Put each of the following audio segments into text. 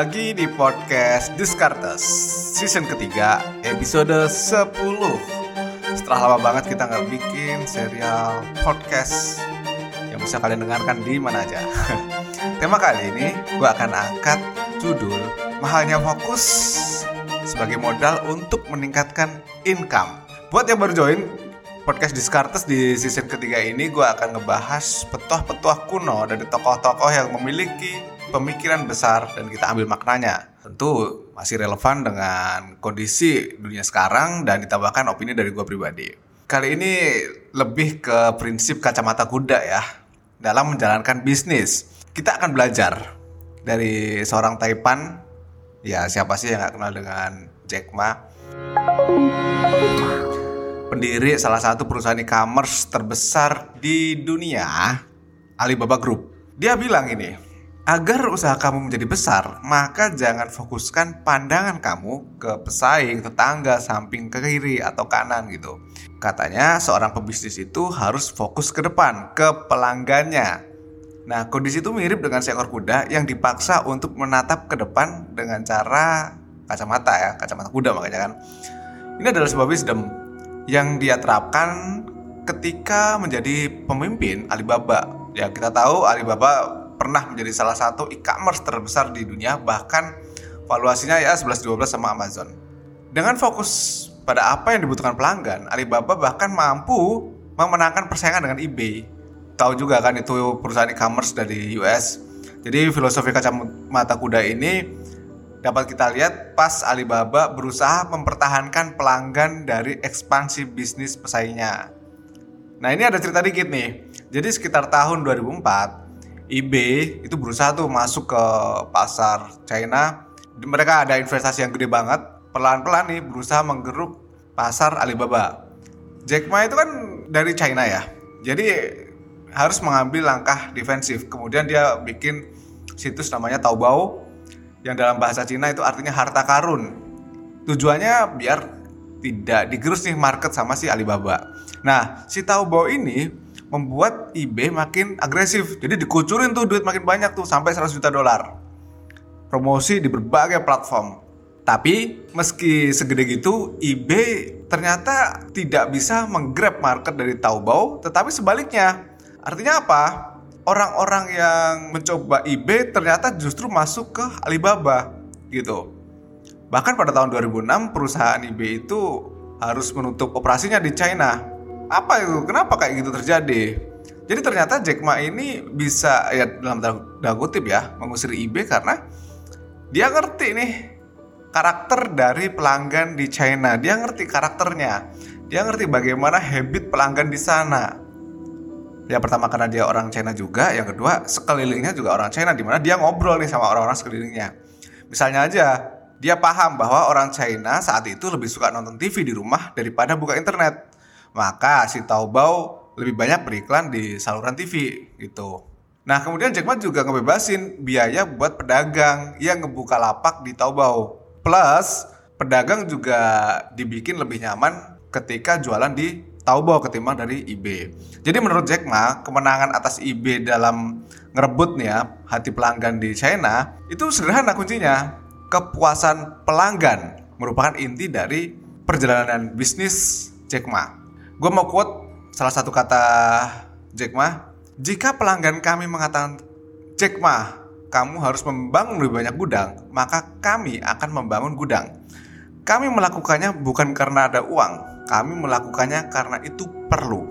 lagi di podcast Descartes season ketiga episode 10. Setelah lama banget kita nggak bikin serial podcast yang bisa kalian dengarkan di mana aja. Tema kali ini gue akan angkat judul mahalnya fokus sebagai modal untuk meningkatkan income. Buat yang baru join podcast Descartes di season ketiga ini, gue akan ngebahas petuah-petuah kuno dari tokoh-tokoh yang memiliki pemikiran besar dan kita ambil maknanya. Tentu masih relevan dengan kondisi dunia sekarang dan ditambahkan opini dari gue pribadi. Kali ini lebih ke prinsip kacamata kuda ya dalam menjalankan bisnis. Kita akan belajar dari seorang taipan. Ya siapa sih yang gak kenal dengan Jack Ma, pendiri salah satu perusahaan e-commerce terbesar di dunia, Alibaba Group. Dia bilang ini, agar usaha kamu menjadi besar, maka jangan fokuskan pandangan kamu ke pesaing, tetangga, samping, ke kiri, atau kanan gitu. Katanya seorang pebisnis itu harus fokus ke depan, ke pelanggannya. Nah, kondisi itu mirip dengan seekor kuda yang dipaksa untuk menatap ke depan dengan cara kacamata ya, kacamata kuda makanya kan. Ini adalah sebuah wisdom yang dia terapkan ketika menjadi pemimpin Alibaba. Ya, kita tahu Alibaba pernah menjadi salah satu e-commerce terbesar di dunia, bahkan valuasinya ya 11-12 sama Amazon. Dengan fokus pada apa yang dibutuhkan pelanggan, Alibaba bahkan mampu memenangkan persaingan dengan eBay. Tahu juga kan itu perusahaan e-commerce dari US. Jadi filosofi kacamata kuda ini dapat kita lihat pas Alibaba berusaha mempertahankan pelanggan dari ekspansi bisnis pesaingnya. Nah ini ada cerita dikit nih. Jadi sekitar tahun 2004 eBay itu berusaha tuh masuk ke pasar China. Mereka ada investasi yang gede banget. Pelan-pelan nih berusaha menggeruk pasar Alibaba. Jack Ma itu kan dari China ya, jadi harus mengambil langkah defensif. Kemudian dia bikin situs namanya Taobao, yang dalam bahasa Cina itu artinya harta karun. Tujuannya biar tidak digerus nih market sama si Alibaba. Nah si Taobao ini membuat eBay makin agresif. Jadi dikucurin tuh duit makin banyak tuh, sampai 100 juta dolar. Promosi di berbagai platform. Tapi meski segede gitu, eBay ternyata tidak bisa menggrab market dari Taobao, tetapi sebaliknya. Artinya apa? Orang-orang yang mencoba eBay ternyata justru masuk ke Alibaba gitu. Bahkan pada tahun 2006 perusahaan eBay itu harus menutup operasinya di China. Apa itu? Kenapa kayak gitu terjadi? Jadi ternyata Jack Ma ini bisa, ya dalam tanda kutip ya, mengusir eBay karena dia ngerti nih karakter dari pelanggan di China. Dia ngerti karakternya. Dia ngerti bagaimana habit pelanggan di sana. Ya pertama karena dia orang China juga, yang kedua sekelilingnya juga orang China, dimana dia ngobrol nih sama orang-orang sekelilingnya. Misalnya aja, dia paham bahwa orang China saat itu lebih suka nonton TV di rumah daripada buka internet. Maka si Taobao lebih banyak beriklan di saluran TV gitu. Nah kemudian Jack Ma juga ngebebasin biaya buat pedagang yang ngebuka lapak di Taobao. Plus pedagang juga dibikin lebih nyaman ketika jualan di Taobao ketimbang dari eBay. Jadi menurut Jack Ma, kemenangan atas eBay dalam ngerebut nih ya hati pelanggan di China itu sederhana kuncinya. Kepuasan pelanggan merupakan inti dari perjalanan bisnis Jack Ma. Gue mau quote salah satu kata Jack Ma. Jika pelanggan kami mengatakan, Jack Ma, kamu harus membangun lebih banyak gudang, maka kami akan membangun gudang. Kami melakukannya bukan karena ada uang, kami melakukannya karena itu perlu.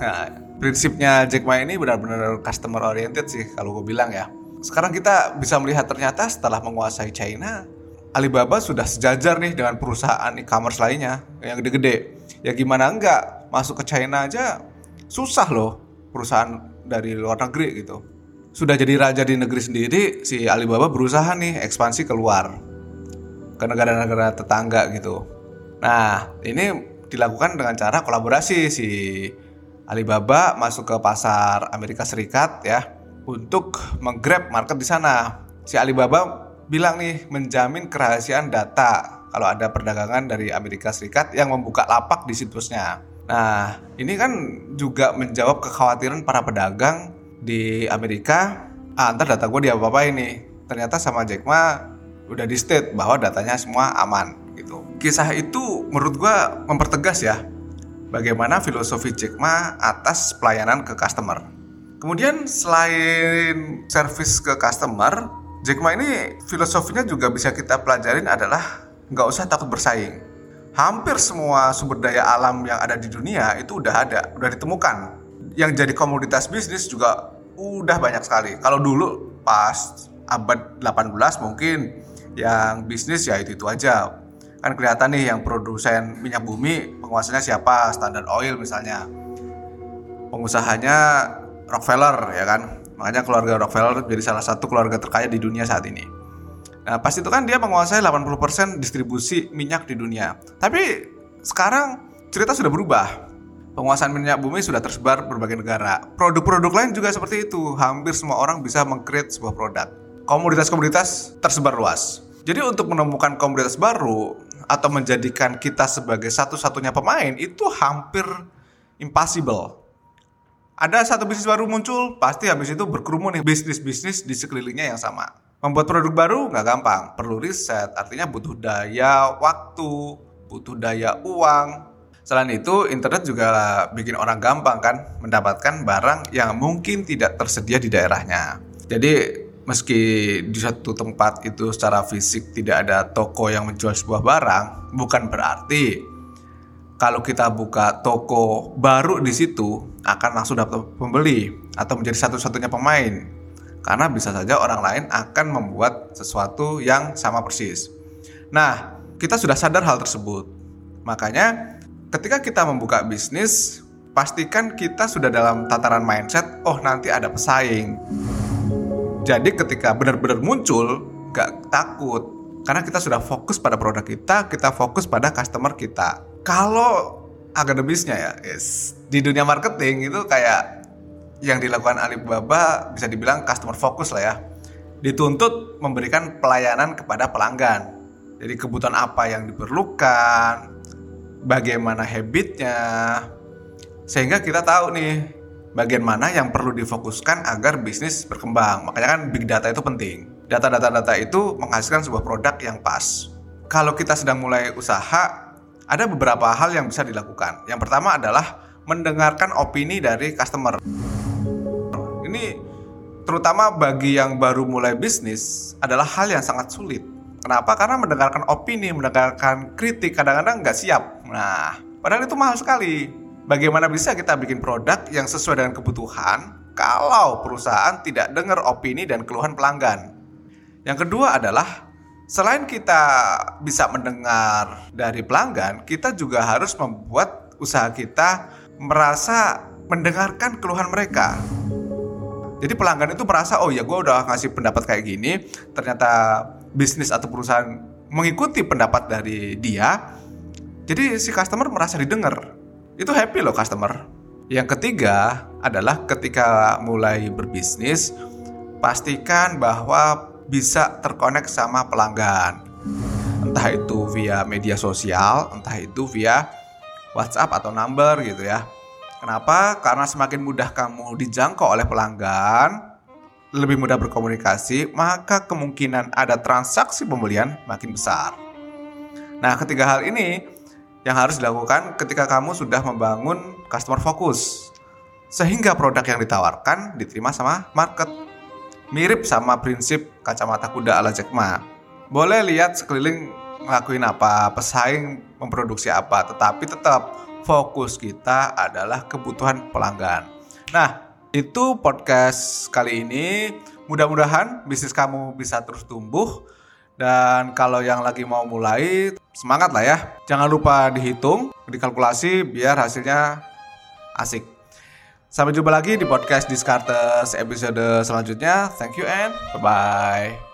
Nah, prinsipnya Jack Ma ini benar-benar customer oriented sih kalau gue bilang ya. Sekarang kita bisa melihat ternyata setelah menguasai China, Alibaba sudah sejajar nih dengan perusahaan e-commerce lainnya yang gede-gede. Ya gimana enggak? Masuk ke China aja susah loh perusahaan dari luar negeri gitu. Sudah jadi raja di negeri sendiri, si Alibaba berusaha nih ekspansi keluar ke negara-negara tetangga gitu. Nah ini dilakukan dengan cara kolaborasi. Si Alibaba masuk ke pasar Amerika Serikat ya, untuk menggrab market di sana. Si Alibaba bilang nih menjamin kerahasiaan data kalau ada perdagangan dari Amerika Serikat yang membuka lapak di situsnya. Nah, ini kan juga menjawab kekhawatiran para pedagang di Amerika. Ntar data gue diapa-apain nih. Ternyata sama Jack Ma udah di state bahwa datanya semua aman gitu. Kisah itu menurut gue mempertegas ya bagaimana filosofi Jack Ma atas pelayanan ke customer. Kemudian selain service ke customer, Jack Ma ini filosofinya juga bisa kita pelajarin adalah nggak usah takut bersaing. Hampir semua sumber daya alam yang ada di dunia itu udah ada, udah ditemukan. Yang jadi komoditas bisnis juga udah banyak sekali. Kalau dulu pas abad 18 mungkin yang bisnis ya itu aja. Kan kelihatan nih yang produsen minyak bumi, penguasanya siapa? Standard Oil misalnya. Pengusahanya Rockefeller ya kan. Makanya keluarga Rockefeller jadi salah satu keluarga terkaya di dunia saat ini. Nah, pas itu kan dia menguasai 80% distribusi minyak di dunia. Tapi sekarang cerita sudah berubah. Penguasaan minyak bumi sudah tersebar berbagai negara. Produk-produk lain juga seperti itu. Hampir semua orang bisa meng-create sebuah produk. Komoditas-komoditas tersebar luas. Jadi untuk menemukan komoditas baru atau menjadikan kita sebagai satu-satunya pemain itu hampir impossible. Ada satu bisnis baru muncul, pasti habis itu berkerumun nih bisnis-bisnis di sekelilingnya yang sama. Membuat produk baru nggak gampang, perlu riset, artinya butuh daya waktu, butuh daya uang. Selain itu, internet juga bikin orang gampang kan mendapatkan barang yang mungkin tidak tersedia di daerahnya. Jadi, meski di satu tempat itu secara fisik tidak ada toko yang menjual sebuah barang, bukan berarti kalau kita buka toko baru di situ akan langsung dapat pembeli atau menjadi satu-satunya pemain. Karena bisa saja orang lain akan membuat sesuatu yang sama persis. Nah, kita sudah sadar hal tersebut. Makanya, ketika kita membuka bisnis, pastikan kita sudah dalam tataran mindset, oh nanti ada pesaing. Jadi ketika benar-benar muncul, gak takut. Karena kita sudah fokus pada produk kita fokus pada customer kita. Kalau akademisnya ya, yes, di dunia marketing itu kayak yang dilakukan Alibaba bisa dibilang customer focus lah ya. Dituntut memberikan pelayanan kepada pelanggan. Jadi kebutuhan apa yang diperlukan, bagaimana habitnya, sehingga kita tahu nih bagian mana yang perlu difokuskan agar bisnis berkembang. Makanya kan big data itu penting. Data itu menghasilkan sebuah produk yang pas. Kalau kita sedang mulai usaha, ada beberapa hal yang bisa dilakukan. Yang pertama adalah mendengarkan opini dari customer. Ini terutama bagi yang baru mulai bisnis adalah hal yang sangat sulit. Kenapa? Karena mendengarkan opini, mendengarkan kritik kadang-kadang nggak siap. Nah, padahal itu mahal sekali. Bagaimana bisa kita bikin produk yang sesuai dengan kebutuhan kalau perusahaan tidak dengar opini dan keluhan pelanggan? Yang kedua adalah selain kita bisa mendengar dari pelanggan, kita juga harus membuat usaha kita merasa mendengarkan keluhan mereka. Jadi pelanggan itu merasa, oh ya gue udah ngasih pendapat kayak gini, ternyata bisnis atau perusahaan mengikuti pendapat dari dia. Jadi si customer merasa didengar. Itu happy loh customer. Yang ketiga adalah ketika mulai berbisnis, pastikan bahwa bisa terkonek sama pelanggan. Entah itu via media sosial, entah itu via WhatsApp atau number gitu ya. Kenapa? Karena semakin mudah kamu dijangkau oleh pelanggan, lebih mudah berkomunikasi, maka kemungkinan ada transaksi pembelian makin besar. Nah, ketiga hal ini yang harus dilakukan ketika kamu sudah membangun customer focus, sehingga produk yang ditawarkan diterima sama market. Mirip sama prinsip kacamata kuda ala Jack Ma. Boleh lihat sekeliling ngelakuin apa, pesaing memproduksi apa, tetapi tetap fokus kita adalah kebutuhan pelanggan. Nah, itu podcast kali ini. Mudah-mudahan bisnis kamu bisa terus tumbuh. Dan kalau yang lagi mau mulai, semangat lah ya. Jangan lupa dihitung, dikalkulasi biar hasilnya asik. Sampai jumpa lagi di podcast Descartes episode selanjutnya. Thank you and bye-bye.